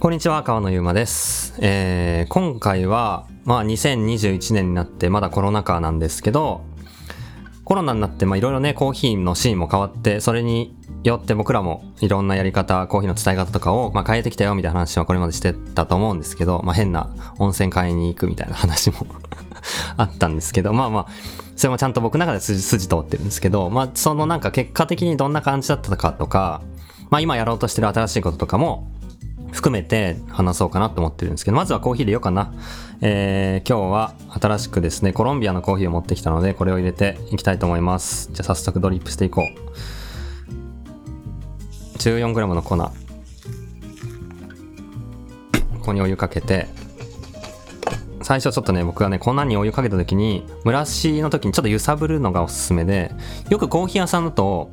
こんにちは、川野ゆうまです。今回は、2021年になってまだコロナ禍なんですけど、コロナになっていろいろね、コーヒーのシーンも変わって、それによって僕らもいろんなやり方、コーヒーの伝え方とかを、変えてきたよみたいな話はこれまでしてたと思うんですけど、変な温泉買いに行くみたいな話もあったんですけど、それもちゃんと僕の中で筋通ってるんですけど、その結果的にどんな感じだったかとか、今やろうとしてる新しいこととかも含めて話そうかなと思ってるんですけど、まずはコーヒーでようかな。今日は新しくですね、コロンビアのコーヒーを持ってきたので、これを入れていきたいと思います。じゃあ早速ドリップしていこう。 14g の粉、ここにお湯かけて、最初ちょっとね、僕はね、粉にお湯かけた時に、蒸らしの時にちょっと揺さぶるのがおすすめで、よくコーヒー屋さんだと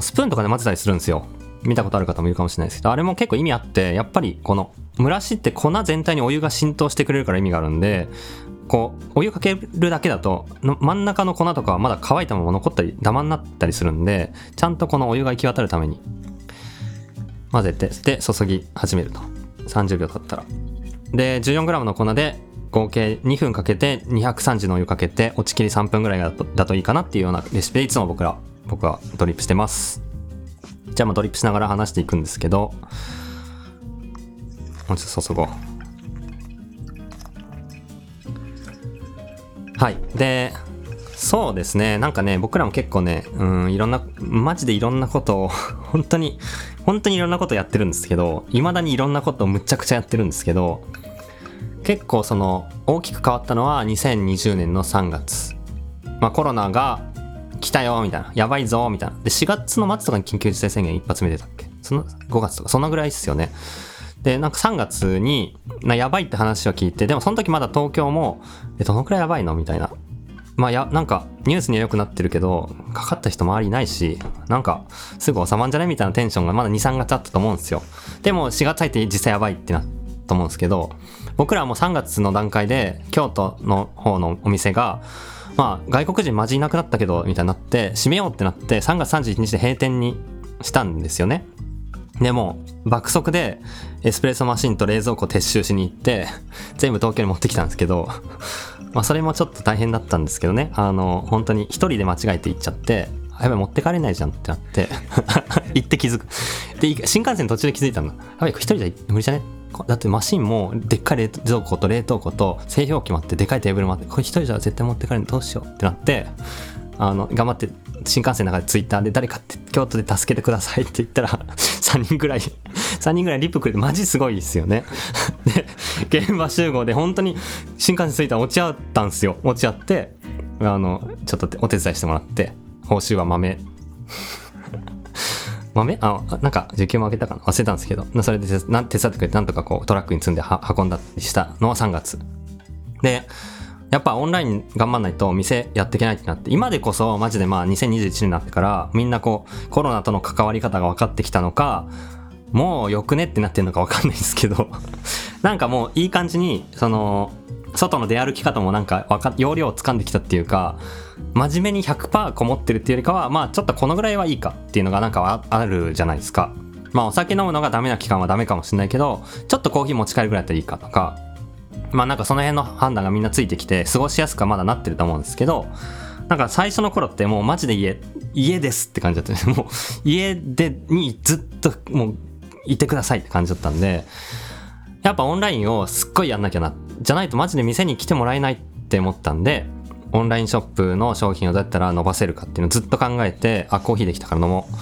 スプーンとかで混ぜたりするんですよ。見たことある方もいるかもしれないですけど、あれも結構意味あって、やっぱりこの蒸らしって粉全体にお湯が浸透してくれるから意味があるんで、こうお湯かけるだけだと真ん中の粉とかはまだ乾いたまま残ったりダマになったりするんで、ちゃんとこのお湯が行き渡るために混ぜて、で注ぎ始めると。30秒経ったら、で 14g の粉で合計2分かけて230のお湯かけて、落ちきり3分ぐらいだといいかなっていうようなレシピで、いつも僕はドリップしてます。じゃあドリップしながら話していくんですけど、もうちょっと注ごう。はい。で、そうですね。僕らも結構ね、いろんな、マジでいろんなことを、本当にいろんなことやってるんですけど、いまだにいろんなことをむちゃくちゃやってるんですけど、結構その、大きく変わったのは2020年の3月。コロナが、来たよみたいな、やばいぞみたいなで、4月の末とかに緊急事態宣言一発目出たっけ、その5月とかそのぐらいですよね。で3月にやばいって話を聞いて、でもその時まだ東京もどのくらいやばいのみたいな、ニュースにはよくなってるけど、かかった人周りいないし、すぐ収まんじゃねみたいなテンションがまだ 2,3 月あったと思うんですよ。でも4月入って実際やばいってなってと思うんですけど、僕らはもう3月の段階で京都の方のお店が、外国人マジいなくなったけどみたいになって、閉めようってなって、3月31日で閉店にしたんですよね。でも爆速でエスプレッソマシンと冷蔵庫を撤収しに行って、全部東京に持ってきたんですけどそれもちょっと大変だったんですけどね。本当に一人で間違えて行っちゃって、やばい持ってかれないじゃんってなって行って気づく。で新幹線途中で気づいたんだ、やばい一人じゃ無理じゃね、だってマシンもでっかい冷蔵庫と冷凍庫と製氷機もあって、でかいテーブルもあって、これ一人じゃ絶対持ってかれるのどうしようってなって、頑張って新幹線の中でツイッターで、誰かって京都で助けてくださいって言ったら3人ぐらいリプくれて、マジすごいですよねで現場集合で本当に新幹線着いたら落ち合ったんですよ。落ち合って、ちょっとお手伝いしてもらって、報酬は豆受給も開けたかな忘れたんですけど、それで手伝ってくれて、なんとかトラックに積んで運んだりしたのは3月で、やっぱオンライン頑張んないと店やっていけないってなって、今でこそマジで2021年になってから、みんなコロナとの関わり方が分かってきたのか、もうよくねってなってるのか分かんないですけどもういい感じに外の出歩き方も要領をつかんできたっていうか、真面目に 100% こもってるっていうよりかは、ちょっとこのぐらいはいいかっていうのがあるじゃないですか。お酒飲むのがダメな期間はダメかもしれないけど、ちょっとコーヒー持ち帰るぐらいだったらいいかとか、その辺の判断がみんなついてきて、過ごしやすくはまだなってると思うんですけど、最初の頃ってもうマジで家ですって感じだったんです。もう家でにずっともういてくださいって感じだったんで、やっぱオンラインをすっごいやんなきゃな、じゃないとマジで店に来てもらえないって思ったんで、オンラインショップの商品をどうやったら伸ばせるかっていうのをずっと考えて、コーヒーできたから飲もう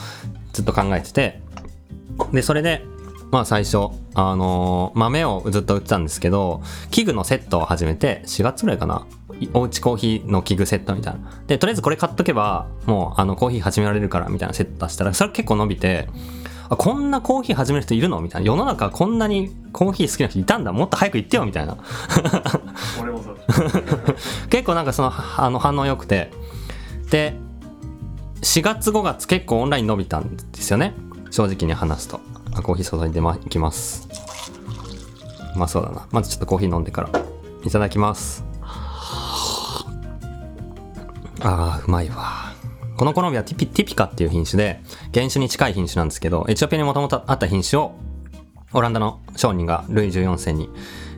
ずっと考えてて、でそれで最初豆をずっと売ってたんですけど、器具のセットを始めて、4月ぐらいかな、おうちコーヒーの器具セットみたいなで、とりあえずこれ買っとけばもうコーヒー始められるからみたいなセット出したら、それ結構伸びて、こんなコーヒー始める人いるのみたいな、世の中こんなにコーヒー好きな人いたんだ、もっと早く行ってよみたいな俺もそう結構その反応良くて、で4月5月結構オンライン伸びたんですよね、正直に話すと。コーヒー注いでいきます。そうだな、まずちょっとコーヒー飲んでからいただきます。うまいわ。このコロンビアはティピカっていう品種で、原種に近い品種なんですけど、エチオピアにもともとあった品種をオランダの商人がルイ14世に、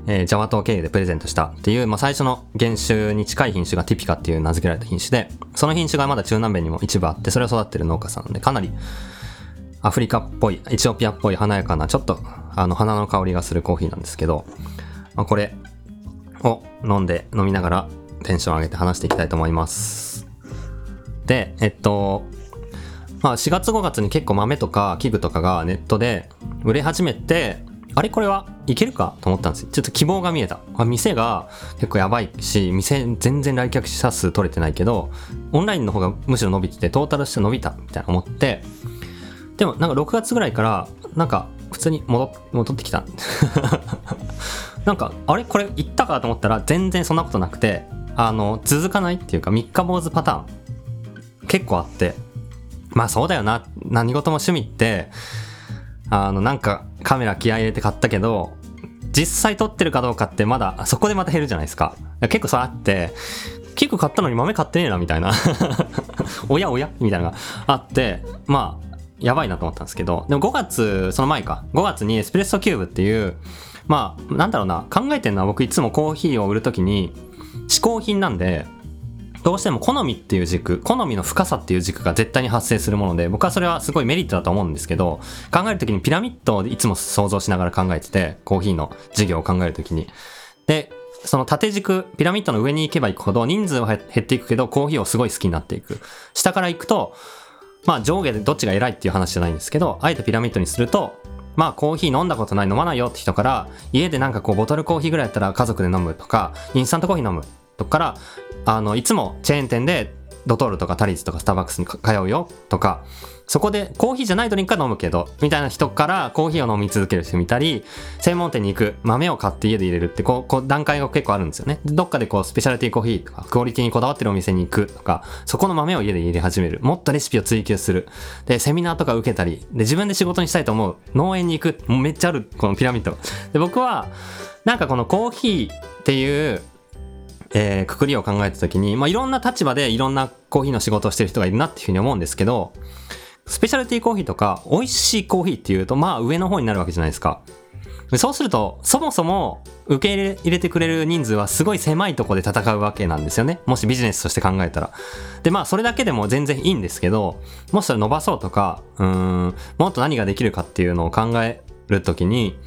ジャワ島経由でプレゼントしたっていう、まあ、最初の原種に近い品種がティピカっていう名付けられた品種で、その品種がまだ中南米にも一部あって、それを育ってる農家さんで、かなりアフリカっぽい、エチオピアっぽい華やかな、ちょっと花の香りがするコーヒーなんですけど、まあ、これを飲みながらテンション上げて話していきたいと思います。で、まあ4月5月に結構豆とか器具とかがネットで売れ始めて、あれこれはいけるかと思ったんですよ。ちょっと希望が見えた。店が結構やばいし、店全然来客者数取れてないけど、オンラインの方がむしろ伸びてて、トータルして伸びたみたいな思って、でもなんか6月ぐらいからなんか普通に戻ってきた。なんかあれこれいったかと思ったら全然そんなことなくて、続かないっていうか三日坊主パターン結構あって、まあそうだよな、何事も趣味って。なんかカメラ気合い入れて買ったけど実際撮ってるかどうかってまだそこでまた減るじゃないですか。結構そうあって、結構買ったのに豆買ってねえなみたいなおやおやみたいなのがあって、まあやばいなと思ったんですけど、でも5月、その前か、5月にエスプレッソキューブっていう、まあなんだろうな、考えてるのは僕いつもコーヒーを売るときに嗜好品なんで、どうしても好みっていう軸、好みの深さっていう軸が絶対に発生するもので、僕はそれはすごいメリットだと思うんですけど、考えるときにピラミッドをいつも想像しながら考えてて、コーヒーの事業を考えるときに。で、その縦軸、ピラミッドの上に行けば行くほど人数は減っていくけど、コーヒーをすごい好きになっていく。下から行くと、まあ上下でどっちが偉いっていう話じゃないんですけど、あえてピラミッドにすると、まあコーヒー飲んだことない、飲まないよって人から、家でなんかこうボトルコーヒーぐらいやったら家族で飲むとか、インスタントコーヒー飲むとかから、いつもチェーン店でドトールとかタリーズとかスターバックスに通うよとか、そこでコーヒーじゃないドリンクは飲むけどみたいな人からコーヒーを飲み続ける人見たり、専門店に行く、豆を買って家で入れるってこう段階が結構あるんですよね。どっかでこうスペシャリティコーヒーとかクオリティにこだわってるお店に行くとか、そこの豆を家で入れ始める、もっとレシピを追求する、でセミナーとか受けたり、で自分で仕事にしたいと思う、農園に行く、もうめっちゃある、このピラミッドで僕はなんかこのコーヒーっていうくくりを考えたときに、まあ、いろんな立場でいろんなコーヒーの仕事をしてる人がいるなっていうふうに思うんですけど、スペシャルティーコーヒーとか美味しいコーヒーっていうと、まあ上の方になるわけじゃないですか。そうするとそもそも受け入れてくれる人数はすごい狭いとこで戦うわけなんですよね、もしビジネスとして考えたら。でまあそれだけでも全然いいんですけど、もしそれ伸ばそうとか、もっと何ができるかっていうのを考えるときに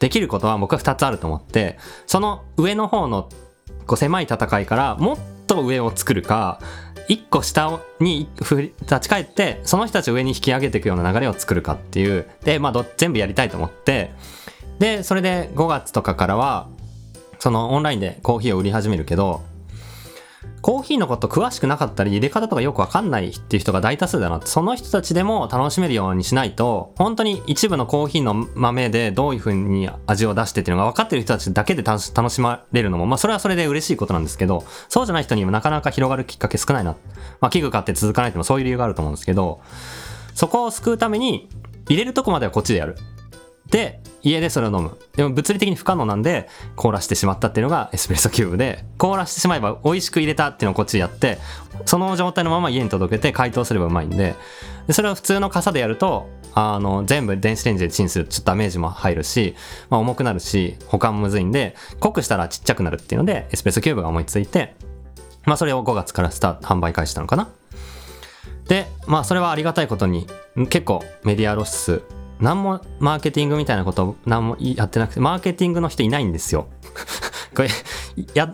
できることは僕は2つあると思って、その上の方のこう狭い戦いからもっと上を作るか、一個下に立ち返ってその人たちを上に引き上げていくような流れを作るかっていう、でまあ全部やりたいと思って、でそれで5月とかからはそのオンラインでコーヒーを売り始めるけど、コーヒーのこと詳しくなかったり入れ方とかよくわかんないっていう人が大多数だなって、その人たちでも楽しめるようにしないと、本当に一部のコーヒーの豆でどういう風に味を出してっていうのが分かってる人たちだけで楽しまれるのも、まあそれはそれで嬉しいことなんですけど、そうじゃない人にもなかなか広がるきっかけ少ないな。まあ器具買って続かないってもそういう理由があると思うんですけど、そこを救うために入れるとこまではこっちでやる。で家でそれを飲む。でも物理的に不可能なんで凍らしてしまったっていうのがエスプレッソキューブで、凍らしてしまえば美味しく入れたっていうのをこっちでやって、その状態のまま家に届けて解凍すればうまいん でそれを普通の傘でやると全部電子レンジでチンするとちょっとダメージも入るし、まあ、重くなるし保管むずいんで、濃くしたらちっちゃくなるっていうのでエスプレッソキューブが思いついて、まあそれを5月から販売開始したのかな。でまあそれはありがたいことに結構メディア露出、何もマーケティングみたいなことを何もやってなくて、マーケティングの人いないんですよこれ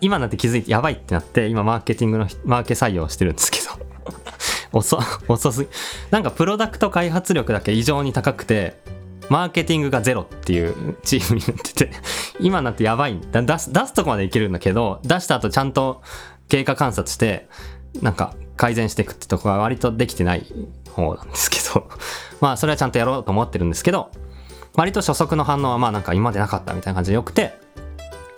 今になって気づいてやばいってなって、今マーケ採用してるんですけど遅すぎ、なんかプロダクト開発力だけ異常に高くてマーケティングがゼロっていうチームになってて、今になってやばい、出すとこまでいけるんだけど、出した後ちゃんと経過観察してなんか改善していくってとこが割とできてない方なんですけどまあそれはちゃんとやろうと思ってるんですけど、割と初速の反応はまあなんか今までなかったみたいな感じで良くて、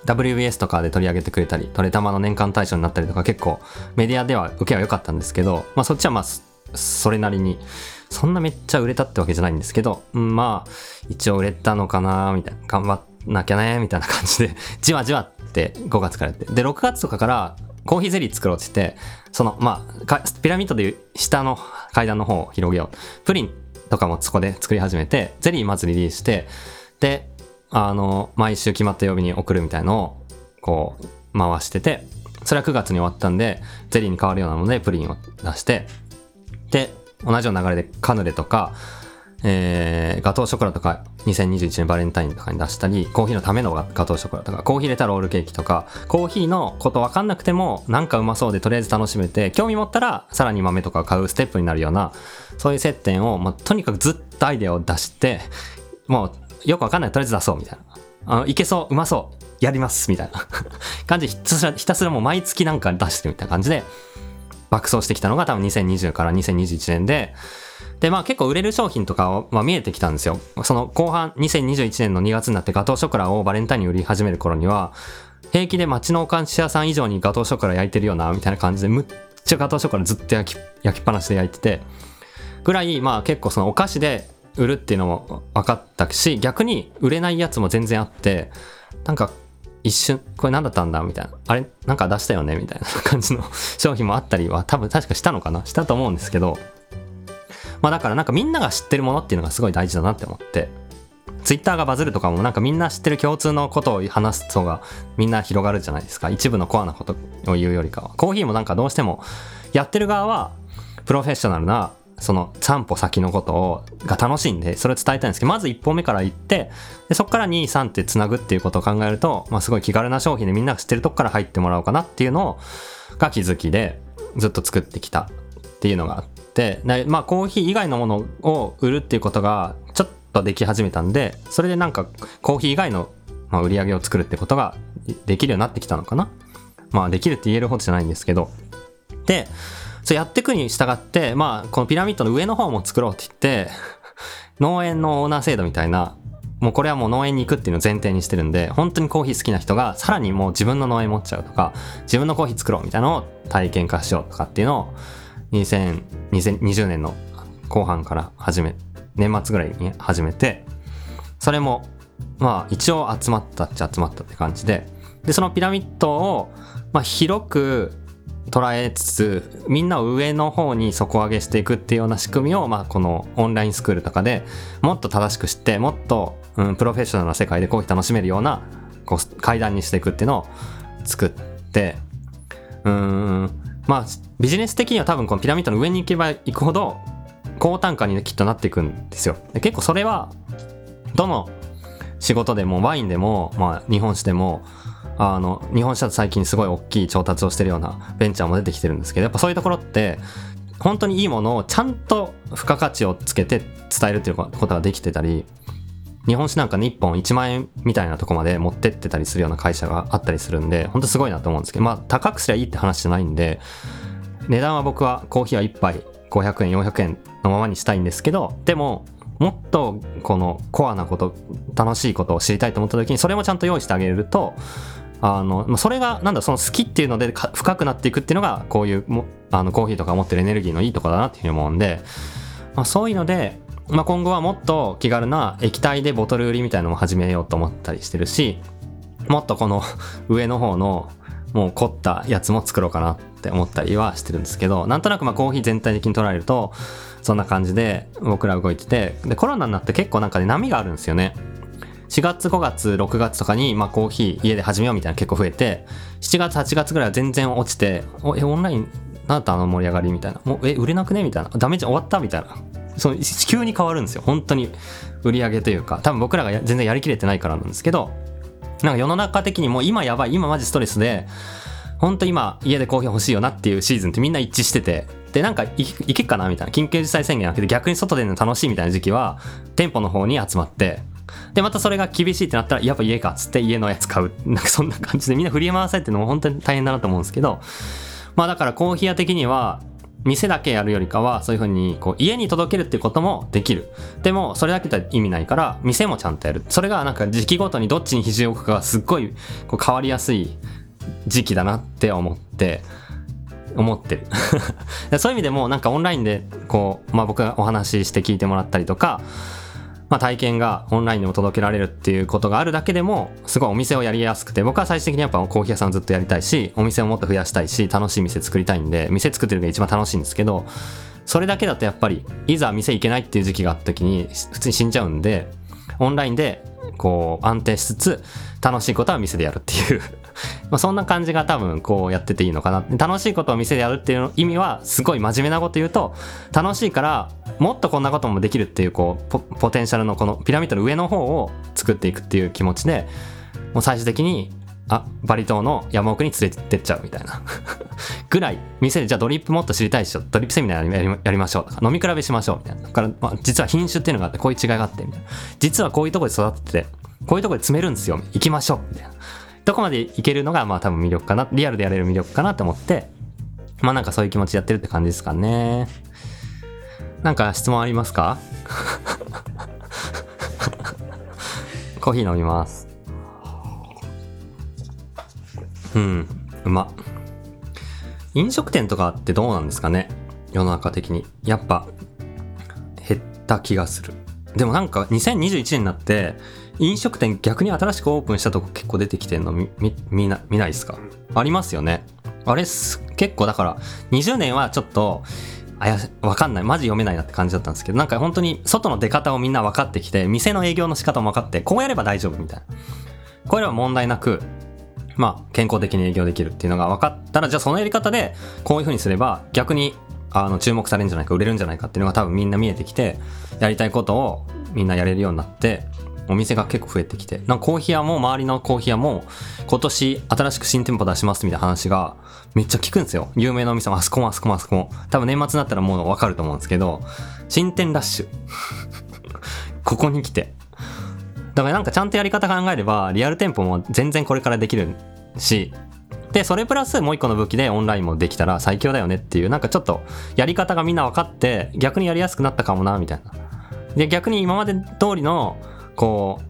WBS とかで取り上げてくれたり、トレタマの年間大賞になったりとか、結構メディアでは受けは良かったんですけど、まあそっちはまあそれなりにそんなめっちゃ売れたってわけじゃないんですけど、まあ一応売れたのかなみたいな、頑張んなきゃねみたいな感じでじわじわって5月からやって、で6月とかからコーヒーゼリー作ろうって言って、そのまあピラミッドでいう下の階段の方を広げよう、プリンとかもそこで作り始めて、ゼリーまずリリースして、で毎週決まった曜日に送るみたいのをこう回してて、それは9月に終わったんでゼリーに変わるようなものでプリンを出して、で同じような流れでカヌレとか、ガトーショコラとか2021年バレンタインとかに出したり、コーヒーのためのガトーショコラとか、コーヒー入れたロールケーキとか、コーヒーのこと分かんなくてもなんかうまそうでとりあえず楽しめて、興味持ったらさらに豆とか買うステップになるような、そういう接点を、とにかくずっとアイデアを出して、もうよく分かんないとりあえず出そうみたいな、いけそう、うまそう、やりますみたいな感じでひたすらもう毎月なんか出してるみたいな感じで爆走してきたのが多分2020から2021年で、で結構売れる商品とかは、見えてきたんですよ。その後半2021年の2月になってガトーショコラをバレンタインに売り始める頃には、平気で街のお菓子屋さん以上にガトーショコラ焼いてるよなみたいな感じで、むっちゃガトーショコラずっと焼きっぱなしで焼いててぐらい、結構そのお菓子で売るっていうのも分かったし、逆に売れないやつも全然あって、なんか一瞬これ何だったんだみたいな、あれなんか出したよねみたいな感じの商品もあったりは多分確かしたのかな、したと思うんですけど、だからなんかみんなが知ってるものっていうのがすごい大事だなって思って、ツイッターがバズるとかもなんかみんな知ってる共通のことを話す方がみんな広がるじゃないですか、一部のコアなことを言うよりかは。コーヒーもなんかどうしてもやってる側はプロフェッショナルなその3歩先のことが楽しいんで、それを伝えたいんですけど、まず1歩目から行って、でそこから2、3ってつなぐっていうことを考えると、すごい気軽な商品でみんなが知ってるとこから入ってもらおうかなっていうのが気づきで、ずっと作ってきたっていうのがあって、で、コーヒー以外のものを売るっていうことがちょっとでき始めたんで、それでなんかコーヒー以外の売り上げを作るってことができるようになってきたのかな。できるって言えるほどじゃないんですけど、でそうやっていくに従って、このピラミッドの上の方も作ろうって言って、農園のオーナー制度みたいな、もうこれはもう農園に行くっていうのを前提にしてるんで、本当にコーヒー好きな人がさらにもう自分の農園持っちゃうとか、自分のコーヒー作ろうみたいなのを体験化しようとかっていうのを、2020年の後半から年末ぐらいに始めて、それも、一応集まったっちゃ集まったって感じで、で、そのピラミッドを、広く、捉えつつみんなを上の方に底上げしていくっていうような仕組みを、このオンラインスクールとかでもっと正しく知って、もっと、プロフェッショナルな世界でコーヒー楽しめるようなこう階段にしていくっていうのを作って、ビジネス的には多分このピラミッドの上に行けば行くほど高単価にきっとなっていくんですよ。で結構それはどの仕事でもワインでも、日本酒でも日本車最近すごい大きい調達をしてるようなベンチャーも出てきてるんですけど、やっぱそういうところって本当にいいものをちゃんと付加価値をつけて伝えるっていうことができてたり、日本酒なんかね1本1万円みたいなとこまで持ってってたりするような会社があったりするんで、本当すごいなと思うんですけど、高くすりゃいいって話じゃないんで、値段は僕はコーヒーは1杯500円400円のままにしたいんですけど、でももっとこのコアなこと、楽しいことを知りたいと思った時にそれもちゃんと用意してあげると、それがなんだ、その好きっていうので深くなっていくっていうのが、こういうコーヒーとか持ってるエネルギーのいいとこだなっていうふうに思うんで、そういうので、今後はもっと気軽な液体でボトル売りみたいなのも始めようと思ったりしてるし、もっとこの上の方のもう凝ったやつも作ろうかなって思ったりはしてるんですけど、なんとなくコーヒー全体的に捉えるとそんな感じで僕ら動いてて、でコロナになって結構なんかね波があるんですよね。4月5月6月とかにコーヒー家で始めようみたいな結構増えて、7月8月ぐらいは全然落ちて、オンラインなんだった盛り上がりみたいな、もう売れなくねみたいな、ダメージ終わったみたいな、その急に変わるんですよ本当に売り上げというか、多分僕らが全然やりきれてないからなんですけど、なんか世の中的にもう今やばい、今マジストレスで本当今家でコーヒー欲しいよなっていうシーズンってみんな一致してて、でなんか行けっかなみたいな、緊急事態宣言明けて逆に外での楽しいみたいな時期は店舗の方に集まって、でまたそれが厳しいってなったらやっぱ家かっつって家のやつ買う、なんかそんな感じでみんな振り回されてるのも本当に大変だなと思うんですけど、だからコーヒー屋的には店だけやるよりかは、そういう風にこう家に届けるってこともできる。でもそれだけでは意味ないから店もちゃんとやる。それがなんか時期ごとにどっちに肘を置くかがすっごいこう変わりやすい時期だなって思ってるそういう意味でもなんかオンラインでこう、僕がお話しして聞いてもらったりとか、体験がオンラインでも届けられるっていうことがあるだけでもすごいお店をやりやすくて、僕は最終的にやっぱコーヒー屋さんずっとやりたいし、お店をもっと増やしたいし、楽しい店作りたいんで、店作ってるのが一番楽しいんですけど、それだけだとやっぱりいざ店行けないっていう時期があった時に普通に死んじゃうんで、オンラインでこう安定しつつ楽しいことは店でやるっていうまあそんな感じが多分こうやってていいのかな。楽しいことを店でやるっていう意味はすごい真面目なこと言うと、楽しいからもっとこんなこともできるっていうこう ポテンシャルのこのピラミッドの上の方を作っていくっていう気持ちで、もう最終的にバリ島の山奥に連れてっちゃうみたいなぐらい、店でじゃあドリップもっと知りたいっしょ、ドリップセミナーやりましょうとか、飲み比べしましょうみたいな、だから、まあ、実は品種っていうのがあってこういう違いがあってみたいな、実はこういうとこで育っててこういうとこで詰めるんですよ、行きましょうみたいな、どこまで行けるのがまあ多分魅力かな、リアルでやれる魅力かなと思って、まあなんかそういう気持ちでやってるって感じですかね。なんか質問ありますかコーヒー飲みます。うん、うまっ。飲食店とかってどうなんですかね、世の中的に。やっぱ減った気がする。でもなんか2021年になって飲食店逆に新しくオープンしたとこ結構出てきてんの見ないですか？ありますよね。あれ結構だから20年はちょっとわかんない、マジ読めないなって感じだったんですけど、なんか本当に外の出方をみんな分かってきて、店の営業の仕方も分かって、こうやれば大丈夫みたいな、こうやれば問題なくまあ健康的に営業できるっていうのが分かったら、じゃあそのやり方でこういう風にすれば逆に注目されるんじゃないか、売れるんじゃないかっていうのが多分みんな見えてきて、やりたいことをみんなやれるようになってお店が結構増えてきて、なんかコーヒー屋も周りのコーヒー屋も今年新しく新店舗出しますみたいな話がめっちゃ聞くんですよ。有名なお店もあそこもあそこもあそこも多分年末になったらもう分かると思うんですけど、新店ラッシュここに来て、だからなんかちゃんとやり方考えればリアル店舗も全然これからできるし、でそれプラスもう一個の武器でオンラインもできたら最強だよねっていう、なんかちょっとやり方がみんな分かって逆にやりやすくなったかもなみたいな。で逆に今まで通りのこ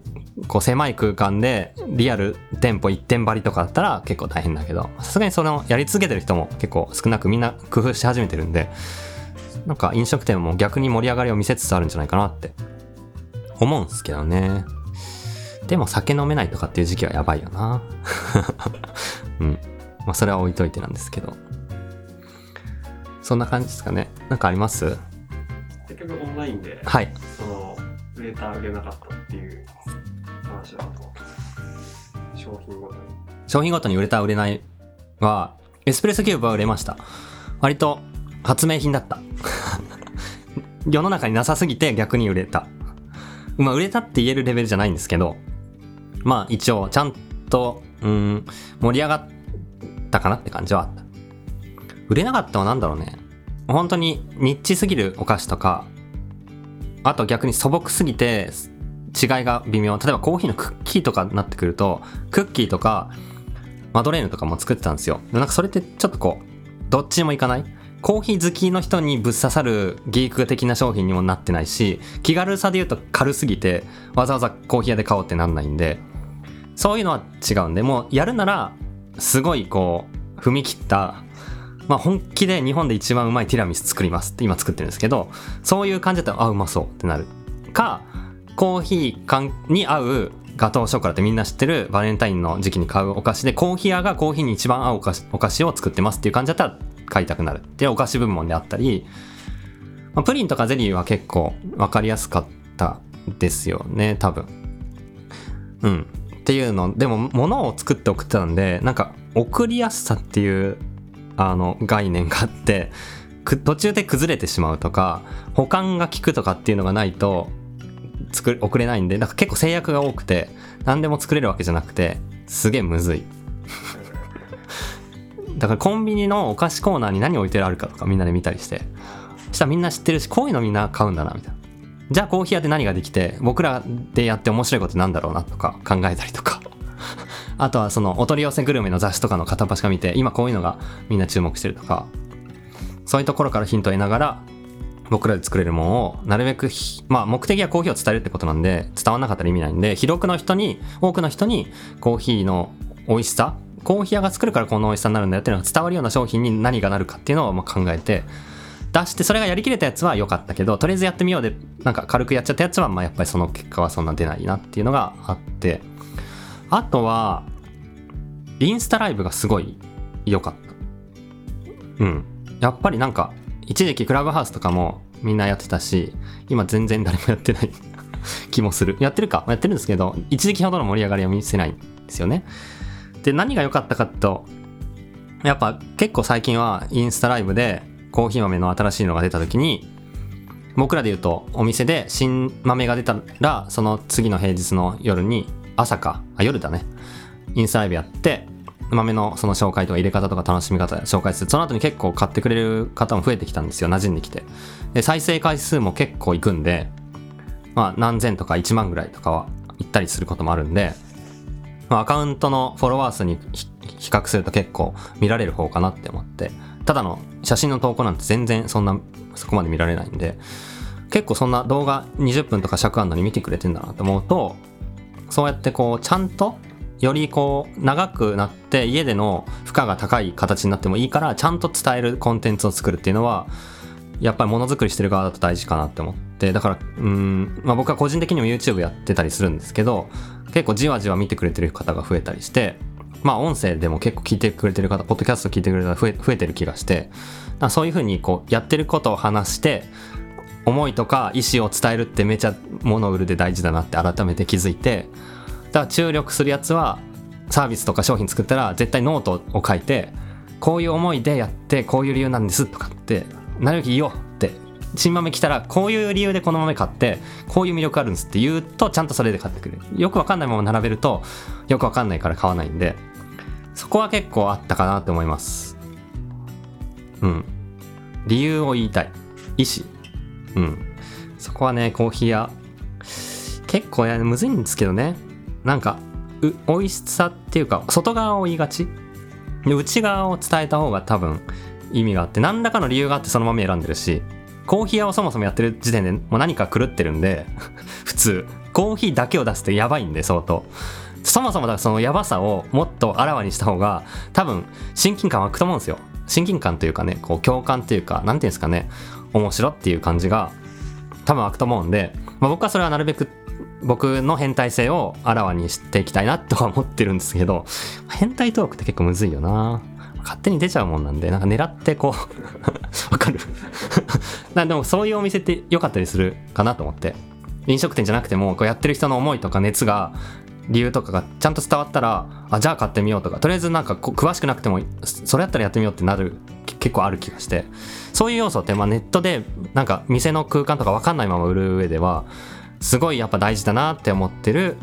う狭い空間でリアル店舗一点張りとかだったら結構大変だけど、さすがにそのやり続けてる人も結構少なくみんな工夫し始めてるんで、なんか飲食店も逆に盛り上がりを見せつつあるんじゃないかなって思うんですけどね。でも酒飲めないとかっていう時期はやばいよな、うん、まあそれは置いといてなんですけど、そんな感じですかね。なんかあります？結局オンラインで、はい、そのデータ上げなかったっていう話だと、商品ごとに売れた売れないは、エスプレッソキューブは売れました。割と発明品だった世の中になさすぎて逆に売れた、まあ売れたって言えるレベルじゃないんですけど、まあ一応ちゃんと盛り上がったかなって感じはあった。売れなかったはなんだろうね、本当にニッチすぎるお菓子とか、あと逆に素朴すぎて違いが微妙、例えばコーヒーのクッキーとかになってくると、クッキーとかマドレーヌとかも作ってたんですよ。なんかそれってちょっとこうどっちにもいかない、コーヒー好きの人にぶっ刺さるギーク的な商品にもなってないし、気軽さで言うと軽すぎてわざわざコーヒー屋で買おうってなんないんで、そういうのは違うんで、もうやるならすごいこう踏み切った、まあ、本気で日本で一番うまいティラミス作りますって今作ってるんですけど、そういう感じだったらうまそうってなるか、コーヒーに合うガトーショコラってみんな知ってるバレンタインの時期に買うお菓子で、コーヒー屋がコーヒーに一番合うお菓子を作ってますっていう感じだったら買いたくなるっていうお菓子部門であったり、まあ、プリンとかゼリーは結構分かりやすかったですよね多分、うんっていうので、も物を作って送ってたんで、なんか送りやすさっていう概念があって、途中で崩れてしまうとか保管が効くとかっていうのがないと送れないんで、なんか結構制約が多くて何でも作れるわけじゃなくてすげえむずいだからコンビニのお菓子コーナーに何置いてあるかとかみんなで見たりして、したらみんな知ってるし、こういうのみんな買うんだなみたいな、じゃあコーヒー屋で何ができて僕らでやって面白いことなんだろうなとか考えたりとかあとはそのお取り寄せグルメの雑誌とかの片っ端から見て、今こういうのがみんな注目してるとか、そういうところからヒントを得ながら僕らで作れるものをなるべくまあ目的はコーヒーを伝えるってことなんで、伝わんなかったら意味ないんで、多くの人にコーヒーの美味しさ、コーヒー屋が作るからこの美味しさになるんだよっていうのが伝わるような商品に何がなるかっていうのをまあ考えて出して、それがやりきれたやつは良かったけど、とりあえずやってみようでなんか軽くやっちゃったやつはまあやっぱりその結果はそんな出ないなっていうのがあって、あとはインスタライブがすごい良かった。うんやっぱりなんか一時期クラブハウスとかもみんなやってたし、今全然誰もやってない気もする。やってるんですけど、一時期ほどの盛り上がりは見せないんですよね。で、何が良かったかと、やっぱ結構最近はインスタライブでコーヒー豆の新しいのが出た時に、僕らで言うとお店で新豆が出たら、その次の平日の夜に夜だね、インスタライブやって豆のその紹介とか入れ方とか楽しみ方紹介する。その後に結構買ってくれる方も増えてきたんですよ、馴染んできて。で、再生回数も結構いくんで、まあ何千とか1万ぐらいとかは行ったりすることもあるんで、まあ、アカウントのフォロワー数に比較すると結構見られる方かなって思って、ただの写真の投稿なんて全然そこまで見られないんで、結構そんな動画20分とか尺あんのに見てくれてんだなと思うと、そうやってこうちゃんとよりこう長くなって家での負荷が高い形になってもいいから、ちゃんと伝えるコンテンツを作るっていうのはやっぱりものづくりしてる側だと大事かなって思って、だからまあ僕は個人的にも YouTube やってたりするんですけど、結構じわじわ見てくれてる方が増えたりして、まあ音声でも結構聞いてくれてる方、ポッドキャスト聞いてくれる方増えてる気がして、そういう風にこうやってることを話して思いとか意思を伝えるってめちゃ物売るで大事だなって改めて気づいて、だから注力するやつはサービスとか商品作ったら絶対ノートを書いて、こういう思いでやってこういう理由なんですとかってなるべく言おうって、新豆来たらこういう理由でこの豆買ってこういう魅力あるんですって言うと、ちゃんとそれで買ってくれる。よくわかんないまま並べるとよくわかんないから買わないんで、そこは結構あったかなと思います。理由を言いたい意思、そこはね、コーヒー屋結構むずいんですけどね。なんか美味しさっていうか、外側を言いがちで、内側を伝えた方が多分意味があって、何らかの理由があってその豆選んでるし、コーヒー屋をそもそもやってる時点でもう何か狂ってるんで普通コーヒーだけを出すってやばいんで、相当そもそもだからそのやばさをもっとあらわにした方が多分親近感湧くと思うんですよ。親近感というかね、こう共感というか、なんていうんですかね、面白っていう感じが多分湧くと思うんで、まあ、僕はそれはなるべく僕の変態性をあらわにしていきたいなとは思ってるんですけど、変態トークって結構むずいよな。勝手に出ちゃうもんなんで、なんか狙ってこうわかるなんでもそういうお店って良かったりするかなと思って、飲食店じゃなくてもこうやってる人の思いとか熱が、理由とかがちゃんと伝わったら、あ、じゃあ買ってみようとか、とりあえずなんか詳しくなくてもそれやったらやってみようってなる結構ある気がして、そういう要素ってまあネットでなんか店の空間とかわかんないまま売る上ではすごいやっぱ大事だなって思ってる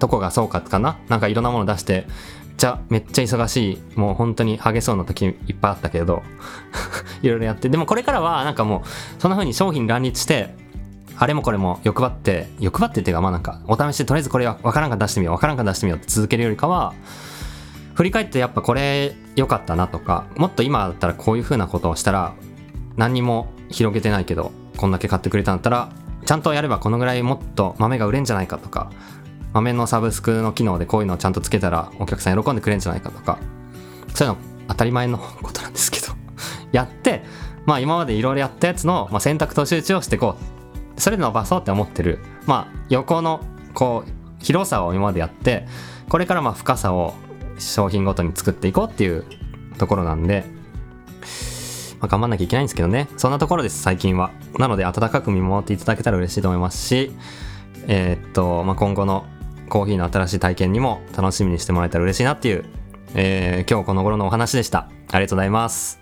とこが総括かな。なんかいろんなもの出してめっちゃ忙しい、もう本当にハゲそうな時いっぱいあったけどいろいろやって、でもこれからはなんかもうそんな風に商品乱立してあれもこれも欲張ってっていうか、まあなんかお試しでとりあえずこれはわからんか出してみようって続けるよりかは、振り返ってやっぱこれ良かったなとか、もっと今だったらこういう風なことをしたら、何にも広げてないけどこんだけ買ってくれたんだったら、ちゃんとやればこのぐらいもっと豆が売れんじゃないかとか、豆のサブスクの機能でこういうのをちゃんとつけたらお客さん喜んでくれるんじゃないかとか、そういうの当たり前のことなんですけどやって、まあ今までいろいろやったやつの、まあ、選択と集中をしてこう、それで伸ばそうって思ってる。まあ横のこう広さを今までやって、これからまあ深さを商品ごとに作っていこうっていうところなんで、まあ、頑張んなきゃいけないんですけどね。そんなところです最近は。なので温かく見守っていただけたら嬉しいと思いますし、まあ、今後のコーヒーの新しい体験にも楽しみにしてもらえたら嬉しいなっていう、今日この頃のお話でした。ありがとうございます。